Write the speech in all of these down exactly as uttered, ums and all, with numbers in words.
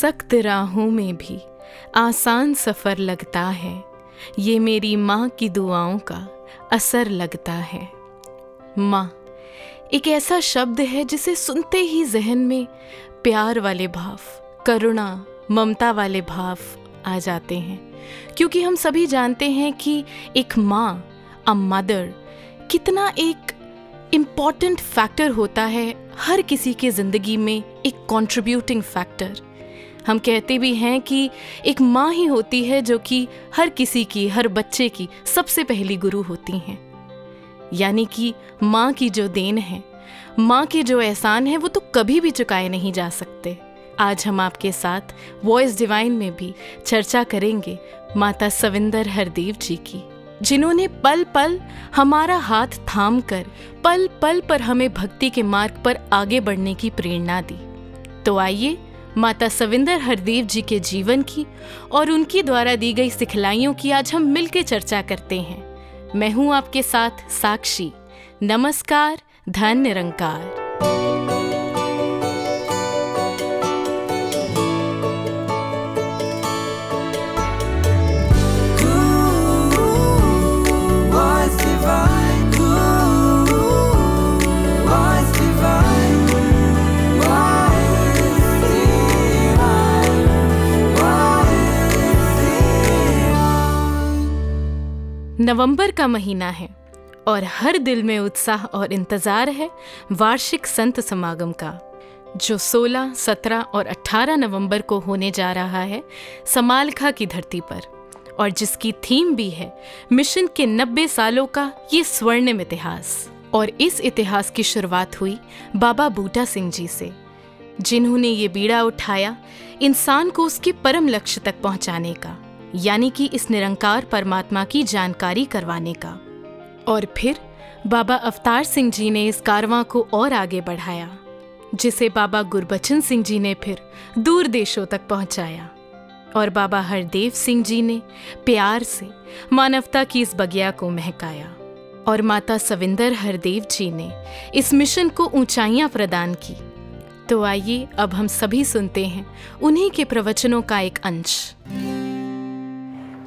सख्त राहों में भी आसान सफ़र लगता है, ये मेरी माँ की दुआओं का असर लगता है। माँ एक ऐसा शब्द है जिसे सुनते ही जहन में प्यार वाले भाव, करुणा, ममता वाले भाव आ जाते हैं, क्योंकि हम सभी जानते हैं कि एक माँ, अ मदर, कितना एक इम्पॉर्टेंट फैक्टर होता है हर किसी के ज़िंदगी में, एक कंट्रीब्यूटिंग फैक्टर। हम कहते भी हैं कि एक माँ ही होती है जो कि हर किसी की, हर बच्चे की सबसे पहली गुरु होती हैं। यानी कि माँ की जो देन है, माँ के जो एहसान है, वो तो कभी भी चुकाए नहीं जा सकते। आज हम आपके साथ वॉइस डिवाइन में भी चर्चा करेंगे माता सविंदर हरदेव जी की, जिन्होंने पल पल हमारा हाथ थाम कर, पल पल पर हमें भक्ति के मार्ग पर आगे बढ़ने की प्रेरणा दी। तो आइए माता सविंदर हरदेव जी के जीवन की और उनके द्वारा दी गई सिखलाइयों की आज हम मिलकर चर्चा करते हैं। मैं हूँ आपके साथ साक्षी। नमस्कार। धन निरंकार। नवंबर का महीना है और हर दिल में उत्साह और इंतज़ार है वार्षिक संत समागम का, जो सोलह, सत्रह और अठारह नवंबर को होने जा रहा है समालखा की धरती पर, और जिसकी थीम भी है मिशन के नब्बे सालों का ये स्वर्णिम इतिहास। और इस इतिहास की शुरुआत हुई बाबा बूटा सिंह जी से, जिन्होंने ये बीड़ा उठाया इंसान को उसके परम लक्ष्य तक पहुँचाने का, यानी कि इस निरंकार परमात्मा की जानकारी करवाने का। और फिर बाबा अवतार सिंह जी ने इस कारवां को और आगे बढ़ाया, जिसे बाबा गुरबचन सिंह जी ने फिर दूर देशों तक पहुंचाया। और बाबा हरदेव सिंह जी ने प्यार से मानवता की इस बगिया को महकाया। और माता सविंदर हरदेव जी ने इस मिशन को ऊंचाइयां प्रदान की। तो आइए अब हम सभी सुनते हैं उन्हीं के प्रवचनों का एक अंश।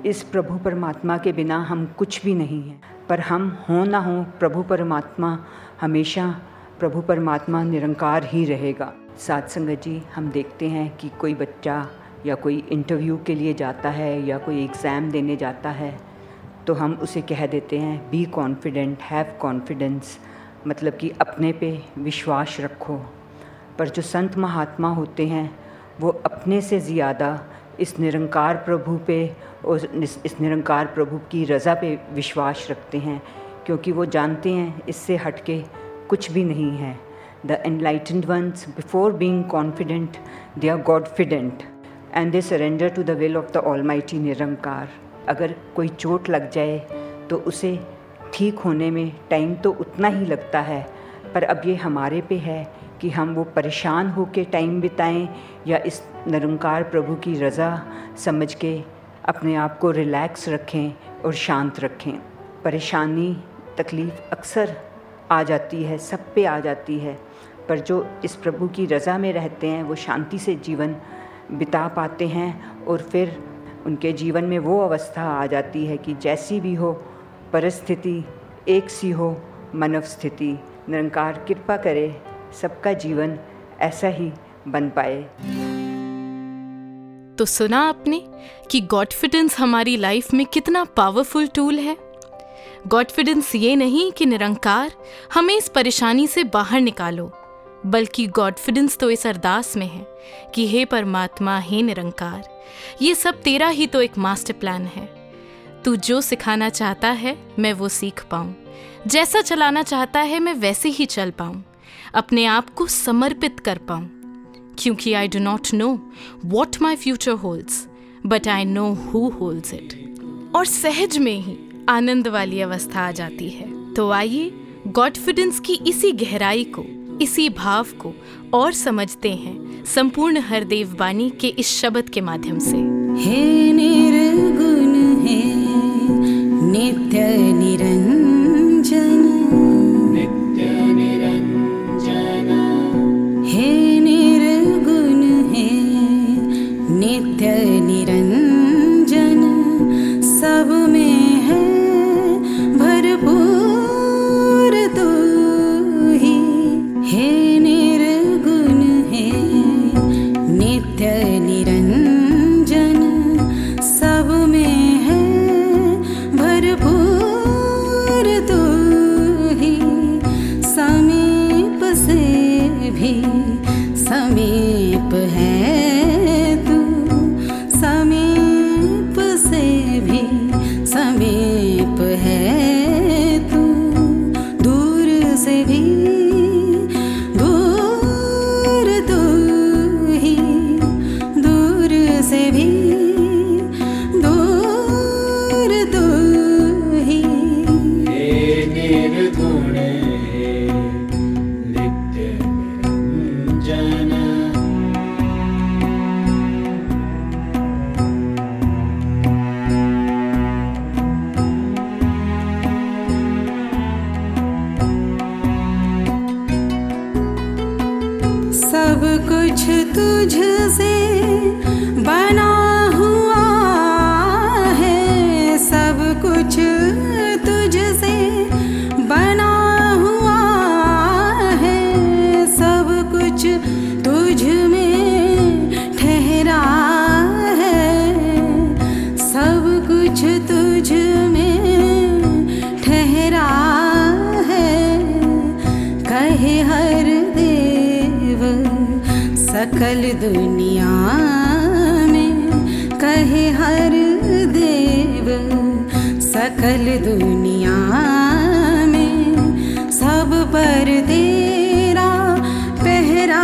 इस प्रभु परमात्मा के बिना हम कुछ भी नहीं हैं, पर हम हों ना हों, प्रभु परमात्मा हमेशा, प्रभु परमात्मा निरंकार ही रहेगा। साथ संगत जी, हम देखते हैं कि कोई बच्चा या कोई इंटरव्यू के लिए जाता है या कोई एग्ज़ाम देने जाता है, तो हम उसे कह देते हैं बी कॉन्फिडेंट, हैव कॉन्फिडेंस, मतलब कि अपने पे विश्वास रखो। पर जो संत महात्मा होते हैं वो अपने से ज़्यादा इस निरंकार प्रभु पे और इस निरंकार प्रभु की रज़ा पे विश्वास रखते हैं, क्योंकि वो जानते हैं इससे हटके कुछ भी नहीं है। The enlightened ones before being confident they are godfident and they surrender to the will of the almighty Nirankar. अगर कोई चोट लग जाए तो उसे ठीक होने में टाइम तो उतना ही लगता है, पर अब ये हमारे पे है कि हम वो परेशान होकर टाइम बिताएं या इस निरंकार प्रभु की रज़ा समझ के अपने आप को रिलैक्स रखें और शांत रखें। परेशानी, तकलीफ़ अक्सर आ जाती है, सब पे आ जाती है, पर जो इस प्रभु की रज़ा में रहते हैं वो शांति से जीवन बिता पाते हैं। और फिर उनके जीवन में वो अवस्था आ जाती है कि जैसी भी हो परिस्थिति, एक सी हो मनव स्थिति। निरंकार कृपा करे सबका जीवन ऐसा ही बन पाए। तो सुना आपने कि गॉडफिडेंस हमारी लाइफ में कितना पावरफुल टूल है। गॉडफिडेंस ये नहीं कि निरंकार हमें इस परेशानी से बाहर निकालो, बल्कि गॉडफिडेंस तो इस अरदास में है कि हे परमात्मा, हे निरंकार, ये सब तेरा ही तो एक मास्टर प्लान है। तू जो सिखाना चाहता है मैं वो सीख पाऊँ, जैसा चलाना चाहता है मैं वैसे ही चल पाऊँ, अपने आप को समर्पित कर पाऊँ, क्योंकि I do not know what my future holds but I know who holds it. और सहज में ही आनंद वाली अवस्था आ जाती है। तो आइए गॉडफिडेंस की इसी गहराई को, इसी भाव को और समझते हैं संपूर्ण हरदेव वाणी के इस शब्द के माध्यम से। हे निर्गुण हे नित्य निरंजन, हे निर्गुण हे सब कुछ तुझसे बना हुआ है, सब कुछ तुझसे बना हुआ है, सब कुछ तुझ में ठहरा है, सब कुछ तुझ में ठहरा है। कहे हरदेव सकल दुनिया में, कहे हरदेव सकल दुनिया में, सब पर तेरा पहरा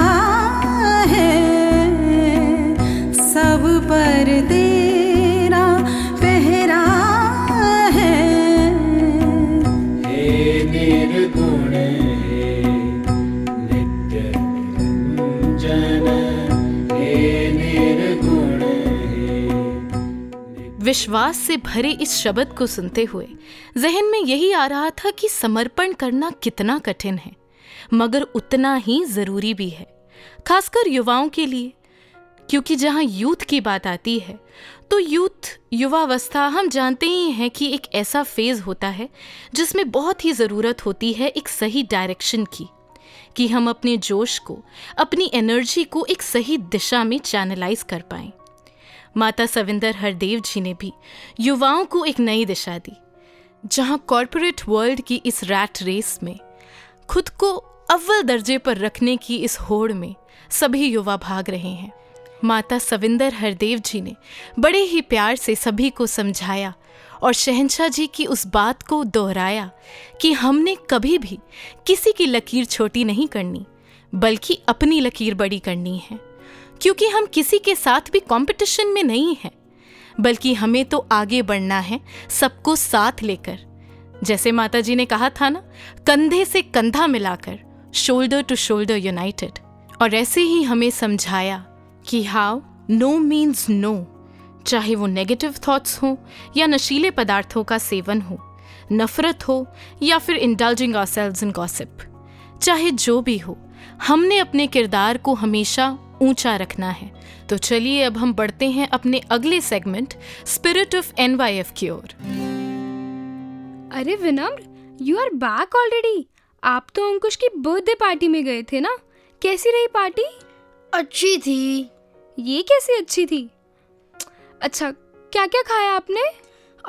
है, सब पर तेरा पहरा है। हे निर्गुण हे नित्य निरंजन, हे निर्गुण हे। विश्वास से भरे इस शब्द को सुनते हुए जहन में यही आ रहा था कि समर्पण करना कितना कठिन है मगर उतना ही जरूरी भी है, खासकर युवाओं के लिए, क्योंकि जहाँ यूथ की बात आती है तो यूथ युवावस्था हम जानते ही हैं कि एक ऐसा फेज होता है जिसमें बहुत ही ज़रूरत होती है एक सही डायरेक्शन की, कि हम अपने जोश को, अपनी एनर्जी को एक सही दिशा में चैनलाइज कर पाएं। माता सविंदर हरदेव जी ने भी युवाओं को एक नई दिशा दी, जहाँ कॉरपोरेट वर्ल्ड की इस रैट रेस में खुद को अव्वल दर्जे पर रखने की इस होड़ में सभी युवा भाग रहे हैं। माता सविंदर हरदेव जी ने बड़े ही प्यार से सभी को समझाया और शहंशाह जी की उस बात को दोहराया कि हमने कभी भी किसी की लकीर छोटी नहीं करनी, बल्कि अपनी लकीर बड़ी करनी है, क्योंकि हम किसी के साथ भी कंपटीशन में नहीं हैं, बल्कि हमें तो आगे बढ़ना है सबको साथ लेकर। जैसे माता जी ने कहा था ना, कंधे से कंधा मिलाकर, शोल्डर टू शोल्डर यूनाइटेड। और ऐसे ही हमें समझाया कि हाउ नो मीन्स नो, चाहे वो नेगेटिव थॉट्स हो या नशीले पदार्थों का सेवन हो, नफरत हो या फिर इंडल्जिंग आवरसेल्व्स इन गॉसिप, चाहे जो भी हो, हमने अपने किरदार को हमेशा ऊंचा रखना है। तो चलिए अब हम बढ़ते हैं अपने अगले segment spirit of N Y F की ओर। अरे विनम्र, यू आर बैक ऑलरेडी। आप तो अंकुश की बर्थडे पार्टी में गए थे ना, कैसी रही पार्टी? अच्छी थी। ये कैसी अच्छी थी? अच्छा, क्या क्या खाया आपने?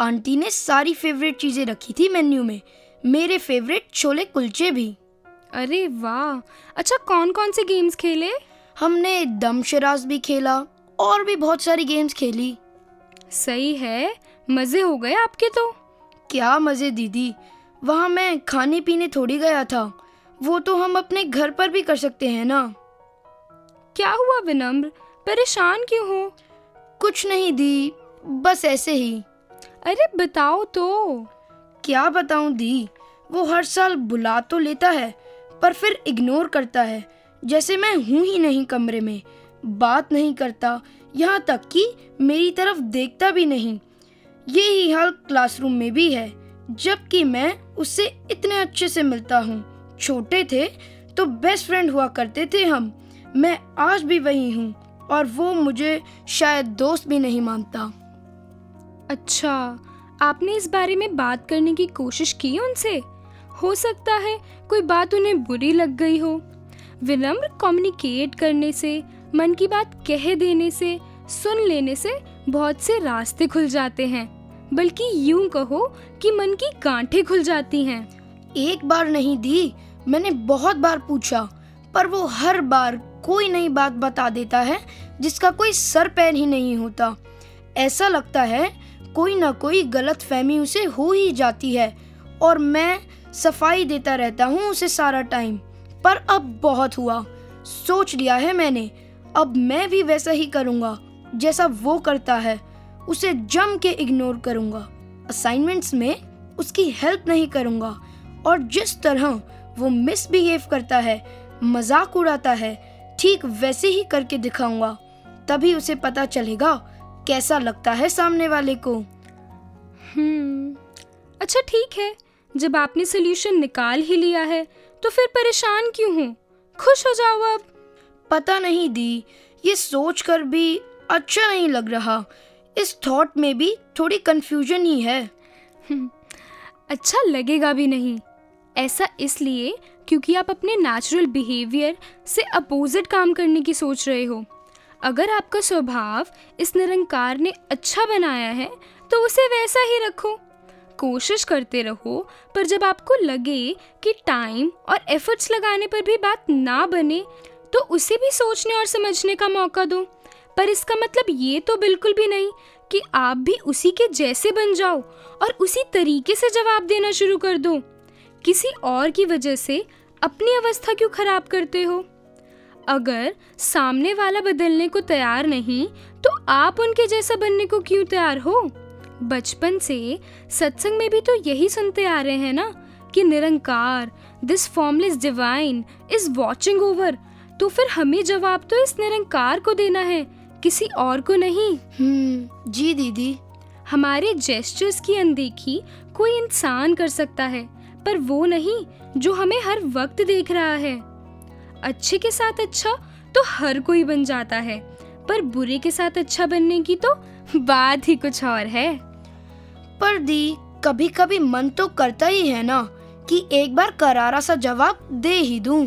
आंटी ने सारी फेवरेट चीजें रखी थी मेन्यू में, मेरे फेवरेट छोले कुलचे भी। अरे वाह! अच्छा, कौन कौन से गेम्स खेले? हमने दमशराज भी खेला और भी बहुत सारी गेम्स खेली। सही है, मजे हो गए आपके तो। क्या मजे दीदी, वहाँ मैं खाने पीने थोड़ी गया था, वो तो हम अपने घर पर भी कर सकते हैं ना। क्या हुआ विनम्र, परेशान क्यों हो? कुछ नहीं दी, बस ऐसे ही। अरे बताओ तो। क्या बताऊं दी, वो हर साल बुला तो लेता है पर फिर इग्नोर करता है, जैसे मैं हूं ही नहीं कमरे में, बात नहीं करता, यहाँ तक कि मेरी तरफ देखता भी नहीं। यही हाल क्लासरूम में भी है, जबकि मैं उससे इतने अच्छे से मिलता हूँ। छोटे थे तो बेस्ट फ्रेंड हुआ करते थे हम, मैं आज भी वही हूँ और वो मुझे शायद दोस्त भी नहीं मानता। अच्छा, आपने इस बारे में बात करने की कोशिश की उनसे? हो सकता है कोई बात उन्हें बुरी लग गई हो। विनम्र, कम्युनिकेट करने से, मन की बात कह देने से, सुन लेने से बहुत से रास्ते खुल जाते हैं, बल्कि यूं कहो कि मन की गांठें खुल जाती हैं। एक बार नहीं दी, मैंने बहुत बार पूछा पर वो हर बार कोई नई बात बता देता है जिसका कोई सर पैर ही नहीं होता। ऐसा लगता है कोई ना कोई गलत फहमी उसे हो ही जाती है और मैं सफाई देता रहता हूँ उसे सारा टाइम। पर अब बहुत हुआ, सोच लिया है मैंने, अब मैं भी वैसा ही करूँगा जैसा वो करता है, उसे जम के इग्नोर करूँगा, असाइनमेंट्स में उसकी हेल्प नहीं करूँगा, और जिस तरह वो मिसबिहेव करता है, मजाक उड़ाता है, ठीक वैसे ही करके दिखाऊंगा, तभी उसे पता चलेगा कैसा लगता है सामने वाले को। हम्म, अच्छा ठीक है, जब आपने सॉल्यूशन निकाल ही लिया है तो फिर परेशान क्यों हो, खुश हो जाओ अब। पता नहीं दी, ये सोच कर भी अच्छा नहीं लग रहा। इस थॉट में भी थोड़ी कंफ्यूजन ही है। अच्छा लगेगा भी नहीं। ऐसा इसलिए क्योंकि आप अपने नेचुरल बिहेवियर से अपोजिट काम करने की सोच रहे हो। अगर आपका स्वभाव इस निरंकार ने अच्छा बनाया है तो उसे वैसा ही रखो। कोशिश करते रहो, पर जब आपको लगे कि टाइम और एफर्ट्स लगाने पर भी बात ना बने तो उसे भी सोचने और समझने का मौका दो। पर इसका मतलब ये तो बिल्कुल भी नहीं कि आप भी उसी के जैसे बन जाओ और उसी तरीके से जवाब देना शुरू कर दो। किसी और की वजह से अपनी अवस्था क्यों खराब करते हो? अगर सामने वाला बदलने को तैयार नहीं तो आप उनके जैसा बनने को क्यों तैयार हो? बचपन से सत्संग में भी तो यही सुनते आ रहे हैं ना कि Nirankar, this formless divine is watching over. तो फिर हमें जवाब तो इस निरंकार को देना है, किसी और को नहीं। हम्म जी दीदी, हमारे जेस्चर्स की अनदेखी कोई इंसान कर सकता है, पर वो नहीं जो हमें हर वक्त देख रहा है। अच्छे के साथ अच्छा तो हर कोई बन जाता है, पर बुरे के साथ अच्छा बनने की तो बात ही कुछ और है। पर दी, कभी कभी मन तो करता ही है ना कि एक बार करारा सा जवाब दे ही दूं।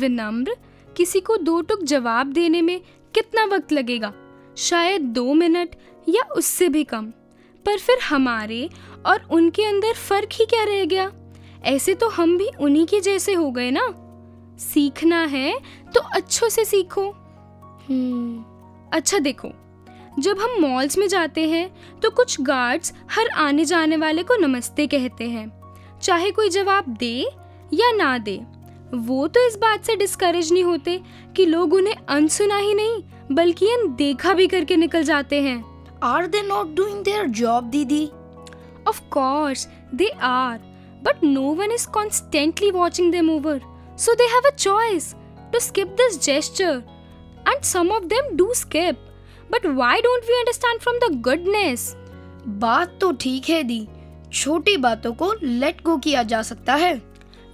विनम्र किसी को दो टुक जवाब देने में कितना वक्त लगेगा? शायद दो मिनट या उससे भी कम। पर फिर हमारे और उनके अंदर फर्क ही क्या रह गया? ऐसे तो हम भी उन्हीं के जैसे हो गए ना। सीखना है तो अच्छों से सीखो। अच्छा देखो, जब हम मॉल्स में जाते हैं तो कुछ गार्ड्स हर आने जाने वाले को नमस्ते कहते हैं, चाहे कोई जवाब दे या ना दे। वो तो इस बात से डिस्करेज नहीं होते कि लोग उन्हें अनसुना ही नहीं बल्कि अनदेखा भी करके निकल जाते हैं। Are they not doing their job, दीदी? Of course they are, but no one is constantly watching them over, so they have a choice to skip this gesture, and some of them do skip. But why don't we understand from the goodness? बात तो ठीक है दी, छोटी बातों को let go किया जा सकता है।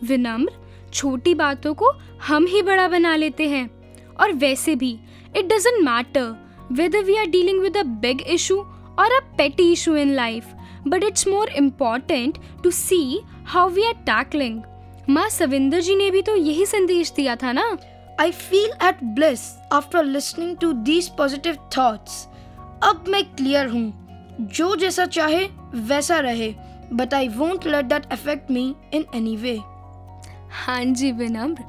विनम्र, छोटी बातों को हम ही बड़ा बना लेते हैं। और वैसे भी it doesn't matter whether we are dealing with a big issue or a petty issue in life, but it's more important to see how we are tackling. माँ सविंदर जी ने भी तो यही संदेश दिया था ना। I feel at bliss after listening to these positive thoughts. अब मैं clear हूँ, जो जैसा चाहे वैसा रहे, but I won't let that affect me in any way. हाँ जी विनम्र,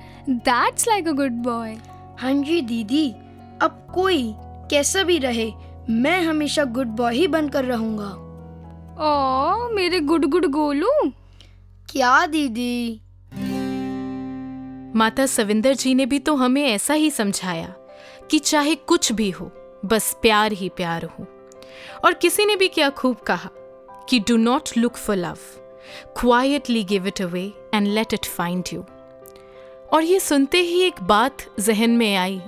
that's like a good boy. हाँ जी दीदी, अब कोई कैसा भी रहे, मैं हमेशा गुड बॉय ही बनकर रहूंगा। ओ मेरे गुड गुड गोलू। क्या दीदी? माता सविंदर जी ने भी तो हमें ऐसा ही समझाया कि चाहे कुछ भी हो, बस प्यार ही प्यार हो। और किसी ने भी क्या खूब कहा कि do not look for love, quietly give it away and let it find you. और ये सुनते ही एक बात जहन में आई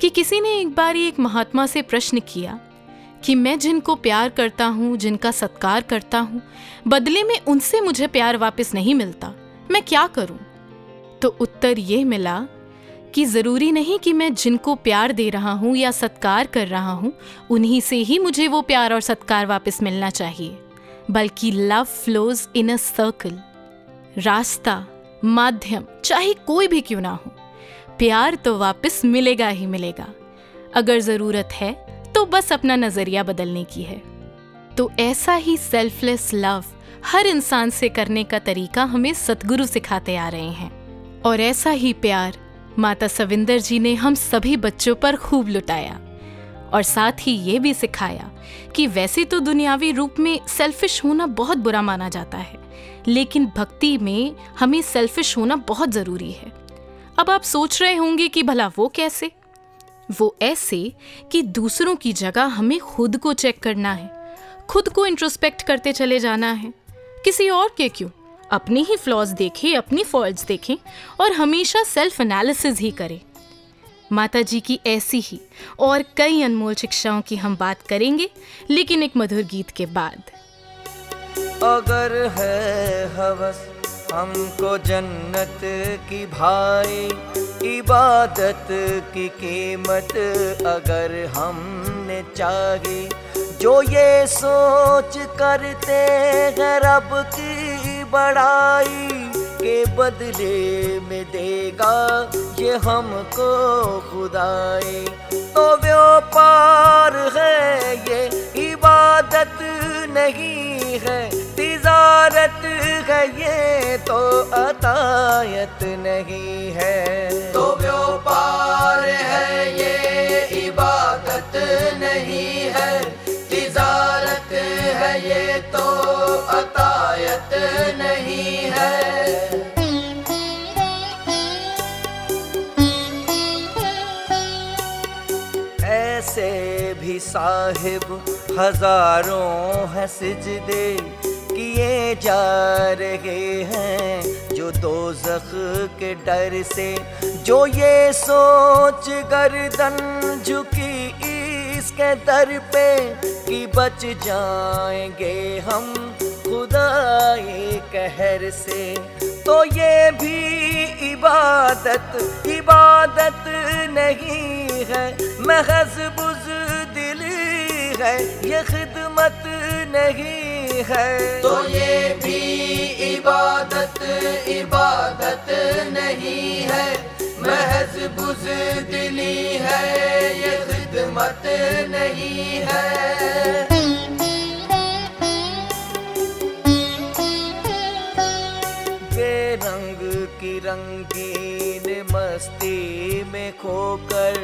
कि किसी ने एक बार एक महात्मा से प्रश्न किया कि मैं जिनको प्यार करता हूँ, जिनका सत्कार करता हूँ, बदले में उनसे मुझे प्यार वापस नहीं मिलता, मैं क्या करूँ? तो उत्तर ये मिला कि ज़रूरी नहीं कि मैं जिनको प्यार दे रहा हूँ या सत्कार कर रहा हूँ उन्हीं से ही मुझे वो प्यार और सत्कार वापस मिलना चाहिए, बल्कि love flows in a circle. रास्ता, माध्यम चाहे कोई भी क्यों ना हो, प्यार तो वापस मिलेगा ही मिलेगा। अगर ज़रूरत है तो बस अपना नज़रिया बदलने की है। तो ऐसा ही सेल्फलेस लव हर इंसान से करने का तरीका हमें सतगुरु सिखाते आ रहे हैं, और ऐसा ही प्यार माता सविंदर जी ने हम सभी बच्चों पर खूब लुटाया। और साथ ही ये भी सिखाया कि वैसे तो दुनियावी रूप में सेल्फिश होना बहुत बुरा माना जाता है, लेकिन भक्ति में हमें सेल्फिश होना बहुत ज़रूरी है। अब आप सोच रहे होंगे कि भला वो कैसे? वो ऐसे कि दूसरों की जगह हमें खुद को चेक करना है, खुद को इंट्रोस्पेक्ट करते चले जाना है। किसी और के क्यों, अपने ही फ्लॉज देखें, अपनी फॉल्ट्स देखें और हमेशा सेल्फ एनालिसिस ही करें। माता जी की ऐसी ही और कई अनमोल शिक्षाओं की हम बात करेंगे, लेकिन एक मधुर गीत के बाद। अगर है हवस हमको जन्नत की भाई इबादत की कीमत अगर हमने चाही, जो ये सोच करते हैं रब की बड़ाई के बदले में देगा ये हमको खुदाई, तो व्यापार है ये इबादत नहीं है, तिजारत है ये तो अतायत नहीं है, तो व्यापार है ये इबादत नहीं है, तिजारत है ये तो अतायत नहीं है। ऐसे भी साहिब हजारों हैं सिजदे किए जा रहे हैं जो दोज़ख के डर से, जो ये सोच गर्दन झुकी इसके दर पे कि बच जाएंगे हम खुदाए कहर से, तो ये भी इबादत इबादत नहीं है, महज़ बुज़दिली है ये खिदमत नहीं है, तो ये भी इबादत इबादत नहीं है, महज़ बुज़दिली है ये खिदमत नहीं है। रंगीन मस्ती में खोकर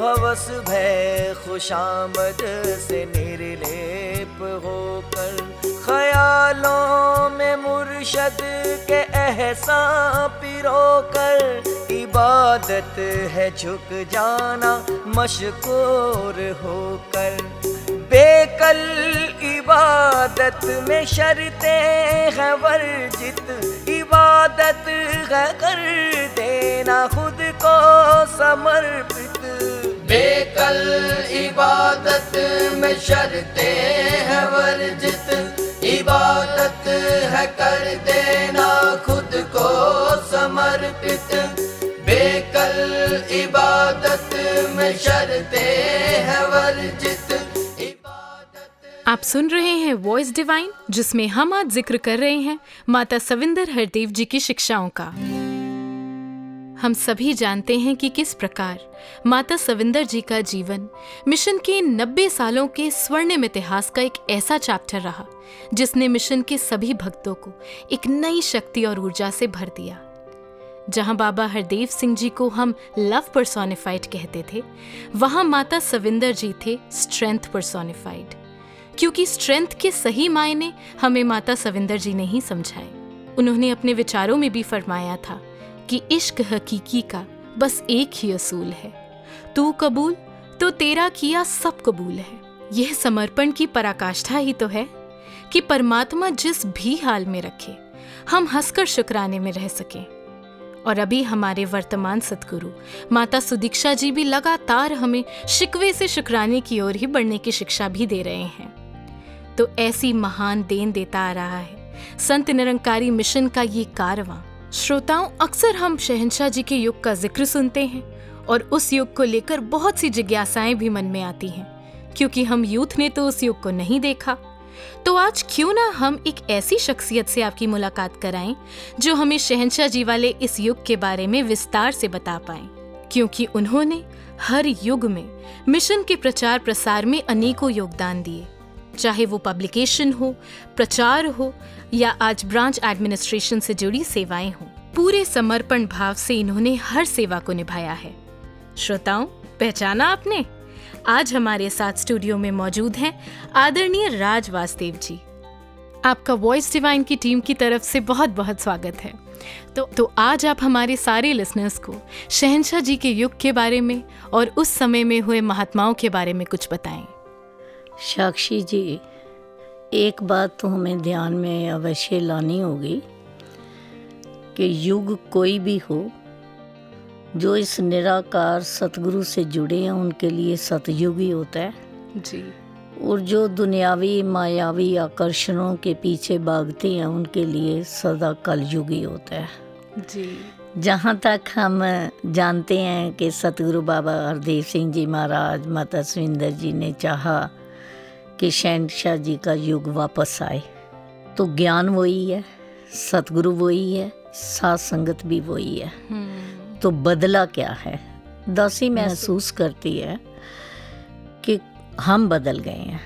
हवस भय खुशामद से निर्लेप होकर, ख्यालों में मुर्शद के एहसान पिरोकर, इबादत है झुक जाना मशकूर होकर, बेकल इबादत में शर्ते हैं वर्जित, इबादत है कर देना खुद को समर्पित, बेकल इबादत में शर्ते हैं वर्जित, इबादत है कर देना खुद को समर्पित, बेकल इबादत में शर्ते हैं वर्जित। आप सुन रहे हैं वॉइस डिवाइन, जिसमें हम आज जिक्र कर रहे हैं माता सविंदर हरदेव जी की शिक्षाओं का। हम सभी जानते हैं कि किस प्रकार माता सविंदर जी का जीवन मिशन के नब्बे सालों के स्वर्णिम इतिहास का एक ऐसा चैप्टर रहा जिसने मिशन के सभी भक्तों को एक नई शक्ति और ऊर्जा से भर दिया। जहां बाबा हरदेव सिंह जी को हम लव पर्सोनिफाइड कहते थे, वहां माता सविंदर जी थे स्ट्रेंथ पर्सोनिफाइड, क्योंकि स्ट्रेंथ के सही मायने हमें माता सविंदर जी ने ही समझाए। उन्होंने अपने विचारों में भी फरमाया था कि इश्क हकीकी का बस एक ही असूल है, तू कबूल तो तेरा किया सब कबूल है। यह समर्पण की पराकाष्ठा ही तो है कि परमात्मा जिस भी हाल में रखे हम हंसकर शुक्राने में रह सकें। और अभी हमारे वर्तमान सदगुरु माता सुदीक्षा जी भी लगातार हमें शिकवे से शुक्राने की ओर ही बढ़ने की शिक्षा भी दे रहे हैं। तो ऐसी महान देन देता आ रहा है संत निरंकारी मिशन का ये कारवां। श्रोताओं, अक्सर हम शहंशाह जी के युग का जिक्र सुनते हैं और उस युग को लेकर बहुत सी जिज्ञासाएं भी मन में आती हैं, क्योंकि हम यूथ ने तो उस युग को नहीं देखा। तो आज क्यों ना हम एक ऐसी शख्सियत से आपकी मुलाकात कराएं जो हमें शहंशाह जी वाले इस युग के बारे में विस्तार से बता पाएं, क्योंकि उन्होंने हर युग में मिशन के प्रचार प्रसार में अनेकों योगदान दिए, चाहे वो पब्लिकेशन हो, प्रचार हो या आज ब्रांच एडमिनिस्ट्रेशन से जुड़ी सेवाएं हो। पूरे समर्पण भाव से इन्होंने हर सेवा को निभाया है। श्रोताओं, पहचाना आपने? आज हमारे साथ स्टूडियो में मौजूद हैं आदरणीय राज वासुदेव जी। आपका वॉइस डिवाइन की टीम की तरफ से बहुत बहुत स्वागत है। तो तो आज आप हमारे सारे लिसनर्स को शहंशाह जी के युग के बारे में और उस समय में हुए महात्माओं के बारे में कुछ बताएं। साक्षी जी, एक बात तो हमें ध्यान में अवश्य लानी होगी कि युग कोई भी हो, जो इस निराकार सतगुरु से जुड़े हैं उनके लिए सतयुग ही होता है जी। और जो दुनियावी मायावी आकर्षणों के पीछे भागते हैं उनके लिए सदा कलयुगी होता है जी। जहाँ तक हम जानते हैं कि सतगुरु बाबा हरदेव सिंह जी महाराज, माता सविंदर जी ने चाहा कि शहनशाह जी का युग वापस आए, तो ज्ञान वही है, सतगुरु वही है, साथ संगत भी वही है। तो बदला क्या है? दासी महसूस करती है कि हम बदल गए हैं,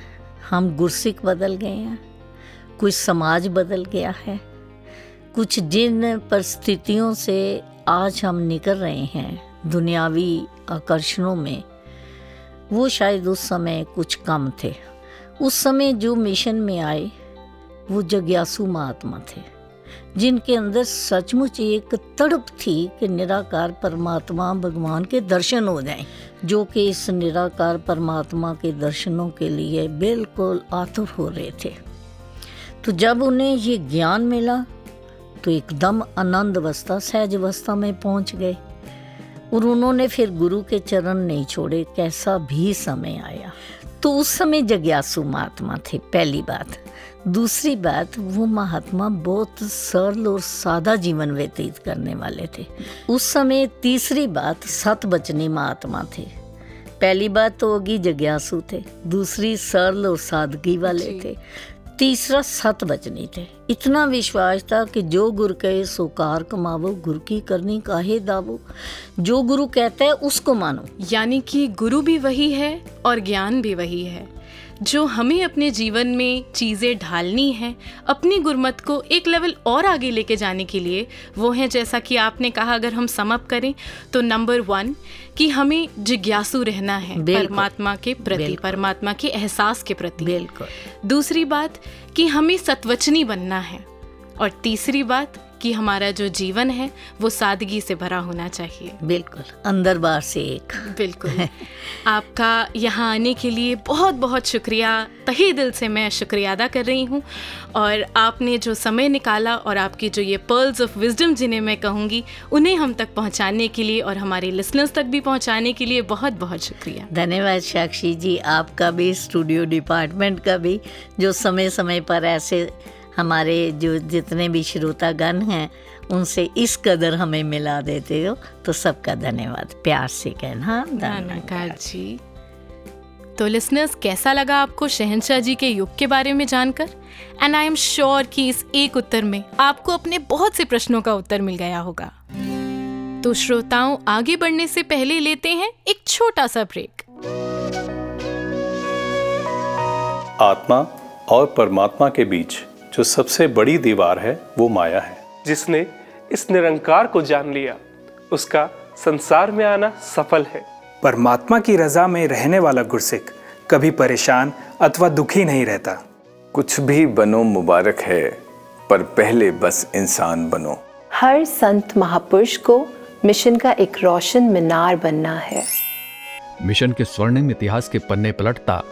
हम गुरसिक बदल गए हैं, कुछ समाज बदल गया है, कुछ जिन परिस्थितियों से आज हम निकल रहे हैं दुनियावी आकर्षणों में, वो शायद उस समय कुछ कम थे। उस समय जो मिशन में आए वो जिज्ञासु महात्मा थे, जिनके अंदर सचमुच एक तड़प थी कि निराकार परमात्मा भगवान के दर्शन हो जाएं, जो कि इस निराकार परमात्मा के दर्शनों के लिए बिल्कुल आतुर हो रहे थे। तो जब उन्हें ये ज्ञान मिला तो एकदम आनंद अवस्था, सहज अवस्था में पहुंच गए और उन्होंने फिर गुरु के चरण नहीं छोड़े, कैसा भी समय आया। तो उस समय जिज्ञासु महात्मा थे, पहली बात। दूसरी बात, वो महात्मा बहुत सरल और सादा जीवन व्यतीत करने वाले थे उस समय। तीसरी बात, सत बचनी महात्मा थे। पहली बात तो होगी जिज्ञासु थे, दूसरी सरल और सादगी वाले थे, तीसरा सत बचनी थे। इतना विश्वास था कि जो गुरु कहे सो कार कमावो, गुरु की करनी काहे दावो, जो गुरु कहता है उसको मानो। यानी कि गुरु भी वही है और ज्ञान भी वही है जो हमें अपने जीवन में चीज़ें ढालनी हैं, अपनी गुरमत को एक लेवल और आगे लेके जाने के लिए। वो हैं, जैसा कि आपने कहा, अगर हम समअप करें तो नंबर वन कि हमें जिज्ञासु रहना है परमात्मा के प्रति, परमात्मा के एहसास के प्रति। बिल्कुल। दूसरी बात कि हमें सतवचनी बनना है, और तीसरी बात कि हमारा जो जीवन है वो सादगी से भरा होना चाहिए। बिल्कुल, अंदर बाहर से एक। बिल्कुल। आपका यहाँ आने के लिए बहुत बहुत शुक्रिया, तहे दिल से मैं शुक्रिया अदा कर रही हूँ। और आपने जो समय निकाला और आपकी जो ये पर्ल्स ऑफ विजडम, जिन्हें मैं कहूँगी, उन्हें हम तक पहुँचाने के लिए और हमारे लिसनर्स तक भी पहुँचाने के लिए बहुत बहुत शुक्रिया। धन्यवाद साक्षी जी, आपका भी, स्टूडियो डिपार्टमेंट का भी, जो समय समय पर ऐसे हमारे जो जितने भी श्रोतागण हैं उनसे इस कदर हमें मिला देते हो, तो सबका धन्यवाद प्यार से कहना। नानकार जी, तो लिसनर्स, कैसा लगा आपको शहंशाह जी के युग के बारे में जानकर? एंड आई एम श्योर कि इस एक उत्तर में आपको अपने बहुत से प्रश्नों का उत्तर मिल गया होगा। तो श्रोताओं, आगे बढ़ने से पहले लेते हैं एक छोटा सा ब्रेक। आत्मा और परमात्मा के बीच जो सबसे बड़ी दीवार है वो माया है। जिसने इस निरंकार को जान लिया उसका संसार में आना सफल है। परमात्मा की रजा में रहने वाला गुरसिक कभी परेशान अथवा दुखी नहीं रहता। कुछ भी बनो मुबारक है, पर पहले बस इंसान बनो। हर संत महापुरुष को मिशन का एक रोशन मीनार बनना है। मिशन के स्वर्णिम इतिहास के पन्ने पलटता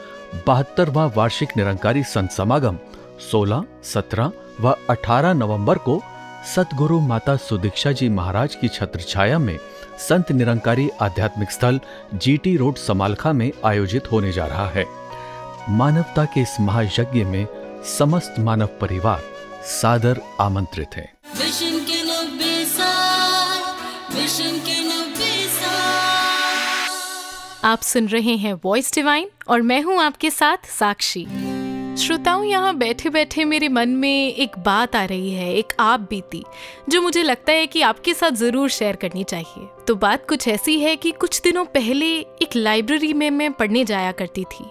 बहत्तरवां वार्षिक निरंकारी संत समागम सोलह, सत्रह व अठारह नवंबर को सतगुरु माता सुदीक्षा जी महाराज की छत्रछाया में संत निरंकारी आध्यात्मिक स्थल जीटी रोड समालखा में आयोजित होने जा रहा है। मानवता के इस महायज्ञ में समस्त मानव परिवार सादर आमंत्रित है। आप सुन रहे हैं वॉइस डिवाइन और मैं हूं आपके साथ साक्षी। श्रोताओं, यहाँ बैठे बैठे मेरे मन में एक बात आ रही है, एक आप बीती, जो मुझे लगता है कि आपके साथ ज़रूर शेयर करनी चाहिए। तो बात कुछ ऐसी है कि कुछ दिनों पहले एक लाइब्रेरी में मैं पढ़ने जाया करती थी।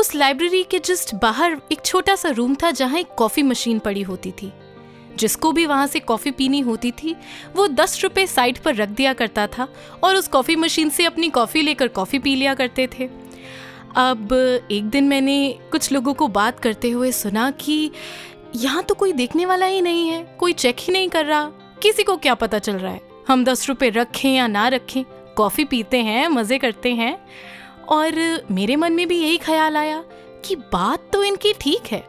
उस लाइब्रेरी के जस्ट बाहर एक छोटा सा रूम था जहाँ एक कॉफ़ी मशीन पड़ी होती थी। जिसको भी वहाँ से कॉफ़ी पीनी होती थी वो दस रुपये साइड पर रख दिया करता था और उस कॉफ़ी मशीन से अपनी कॉफ़ी लेकर कॉफ़ी पी लिया करते थे। अब एक दिन मैंने कुछ लोगों को बात करते हुए सुना कि यहाँ तो कोई देखने वाला ही नहीं है, कोई चेक ही नहीं कर रहा, किसी को क्या पता चल रहा है, हम दस रुपये रखें या ना रखें, कॉफ़ी पीते हैं, मज़े करते हैं। और मेरे मन में भी यही ख्याल आया कि बात तो इनकी ठीक है,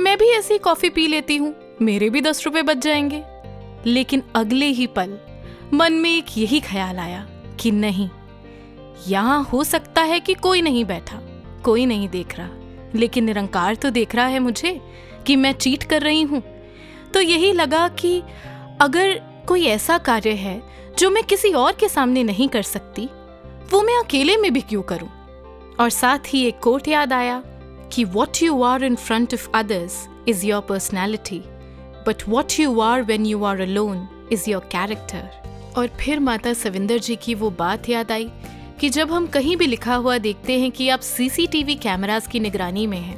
मैं भी ऐसी कॉफ़ी पी लेती हूँ, मेरे भी दस रुपये बच जाएंगे। लेकिन अगले ही पल मन में एक यही ख्याल आया कि नहीं, यहाँ हो सकता है कि कोई नहीं बैठा, कोई नहीं देख रहा, लेकिन निरंकार तो देख रहा है मुझे कि मैं चीट कर रही हूँ। तो यही लगा कि अगर कोई ऐसा कार्य है जो मैं किसी और के सामने नहीं कर सकती, वो मैं अकेले में भी क्यों करूं। और साथ ही एक कोट याद आया कि what you are in front of others is your personality, but what you are when you are alone is your character. और फिर माता सविंदर जी की वो बात याद आई कि जब हम कहीं भी लिखा हुआ देखते हैं कि आप सीसीटीवी कैमरास की निगरानी में हैं,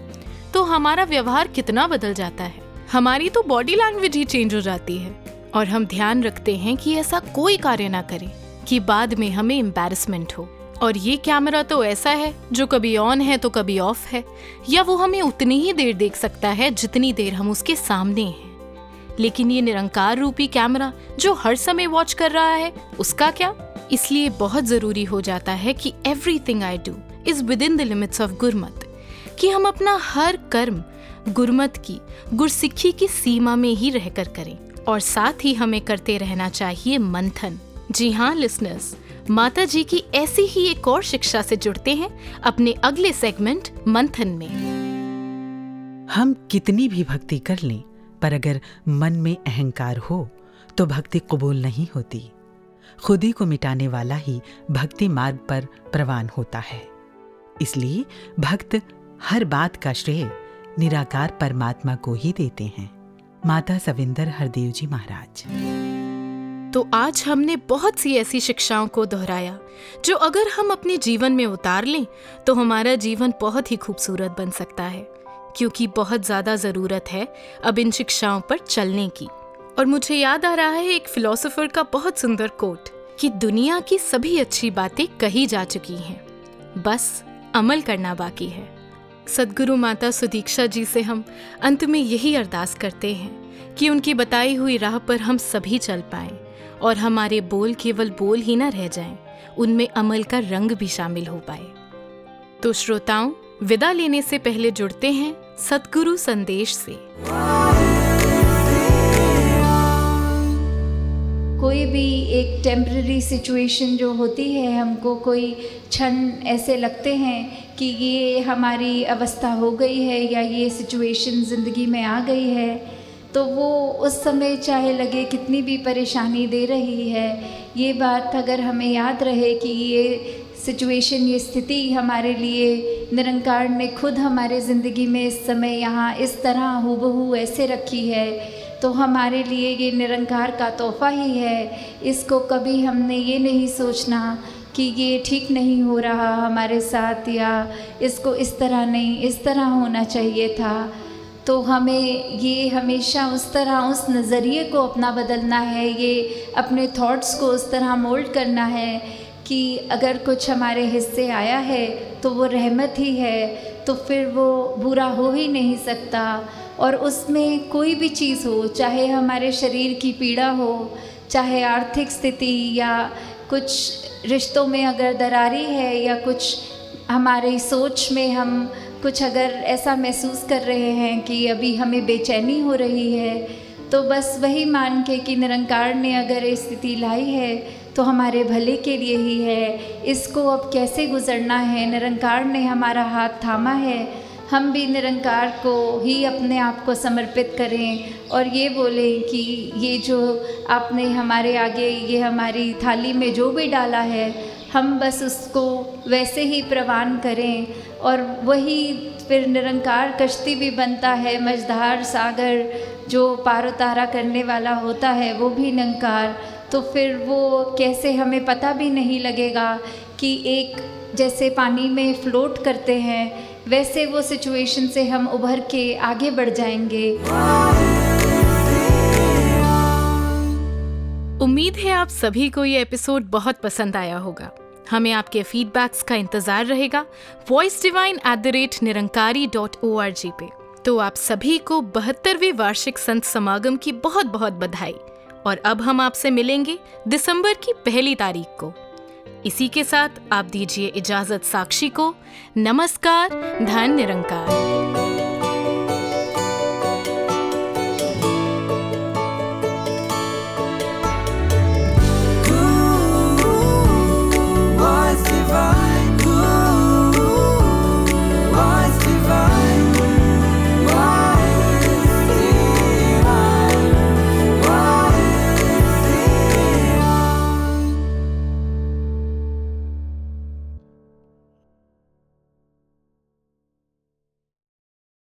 तो हमारा व्यवहार कितना बदल जाता है, हमारी तो बॉडी लैंग्वेज ही चेंज हो जाती है। और हम ध्यान रखते हैं कि ऐसा कोई कार्य ना करें कि बाद में हमें एम्बैरसमेंट हो। और ये कैमरा तो ऐसा है जो कभी ऑन है तो कभी ऑफ है, या वो हमें उतनी ही देर देख सकता है जितनी देर हम उसके सामने हैं। लेकिन ये निरंकार रूपी कैमरा जो हर समय वॉच कर रहा है, उसका क्या। इसलिए बहुत जरूरी हो जाता है कि everything I do is within the limits of Gurmat, कि हम अपना हर कर्म गुरमत की गुरसिक्खी की सीमा में ही रहकर करें। और साथ ही हमें करते रहना चाहिए मंथन। जी हाँ लिसनर्स, माता जी की ऐसी ही एक और शिक्षा से जुड़ते हैं अपने अगले सेगमेंट मंथन में। हम कितनी भी भक्ति कर लें, पर अगर मन में अहंकार हो तो भक्ति कबूल नहीं होती। खुदी को मिटाने वाला ही भक्ति मार्ग पर प्रवान होता है। इसलिए भक्त हर बात का श्रेय निराकार परमात्मा को ही देते हैं। माता सविंदर हरदेव जी महाराज। तो आज हमने बहुत सी ऐसी शिक्षाओं को दोहराया जो अगर हम अपने जीवन में उतार लें तो हमारा जीवन बहुत ही खूबसूरत बन सकता है, क्योंकि बहुत ज्यादा जरूरत है अब इन शिक्षाओं पर चलने की। और मुझे याद आ रहा है एक फिलोसोफर का बहुत सुंदर कोट कि दुनिया की सभी अच्छी बातें कही जा चुकी हैं, बस अमल करना बाकी है। सदगुरु माता सुदीक्षा जी से हम अंत में यही अरदास करते हैं कि उनकी बताई हुई राह पर हम सभी चल पाएं और हमारे बोल केवल बोल ही ना रह जाएं, उनमें अमल का रंग भी शामिल हो पाए। तो श्रोताओं, विदा लेने से पहले जुड़ते हैं सदगुरु संदेश से। कोई भी एक टेम्पररी सिचुएशन जो होती है, हमको कोई क्षण ऐसे लगते हैं कि ये हमारी अवस्था हो गई है या ये सिचुएशन ज़िंदगी में आ गई है, तो वो उस समय चाहे लगे कितनी भी परेशानी दे रही है, ये बात अगर हमें याद रहे कि ये सिचुएशन, ये स्थिति हमारे लिए निरंकार ने खुद हमारे ज़िंदगी में इस समय यहाँ इस तरह हूबहू ऐसे रखी है, तो हमारे लिए ये निरंकार का तोहफा ही है। इसको कभी हमने ये नहीं सोचना कि ये ठीक नहीं हो रहा हमारे साथ, या इसको इस तरह नहीं, इस तरह होना चाहिए था। तो हमें ये हमेशा उस तरह उस नज़रिए को अपना बदलना है, ये अपने थॉट्स को उस तरह मोल्ड करना है कि अगर कुछ हमारे हिस्से आया है तो वो रहमत ही है, तो फिर वो बुरा हो ही नहीं सकता। और उसमें कोई भी चीज़ हो, चाहे हमारे शरीर की पीड़ा हो, चाहे आर्थिक स्थिति या कुछ रिश्तों में अगर दरारी है, या कुछ हमारी सोच में हम कुछ अगर ऐसा महसूस कर रहे हैं कि अभी हमें बेचैनी हो रही है, तो बस वही मान के कि निरंकार ने अगर ये स्थिति लाई है तो हमारे भले के लिए ही है, इसको अब कैसे गुजरना है, निरंकार ने हमारा हाथ थामा है। हम भी निरंकार को ही अपने आप को समर्पित करें और ये बोलें कि ये जो आपने हमारे आगे, ये हमारी थाली में जो भी डाला है, हम बस उसको वैसे ही प्रवान करें। और वही फिर निरंकार कश्ती भी बनता है, मझधार सागर जो पार उतारा करने वाला होता है वो भी निरंकार। तो फिर वो कैसे हमें पता भी नहीं लगेगा कि एक जैसे पानी में फ्लोट करते हैं, वैसे वो सिचुएशन से हम उभर के आगे बढ़ जाएंगे। उम्मीद है आप सभी को ये एपिसोड बहुत पसंद आया होगा। हमें आपके फीडबैक्स का इंतजार रहेगा voice divine at the rate Nirankari dot O R G पे। तो आप सभी को बहत्तरवें वार्षिक संत समागम की बहुत बहुत बधाई। और अब हम आपसे मिलेंगे दिसंबर की पहली तारीख को। इसी के साथ आप दीजिए इजाजत साक्षी को। नमस्कार, धन निरंकार।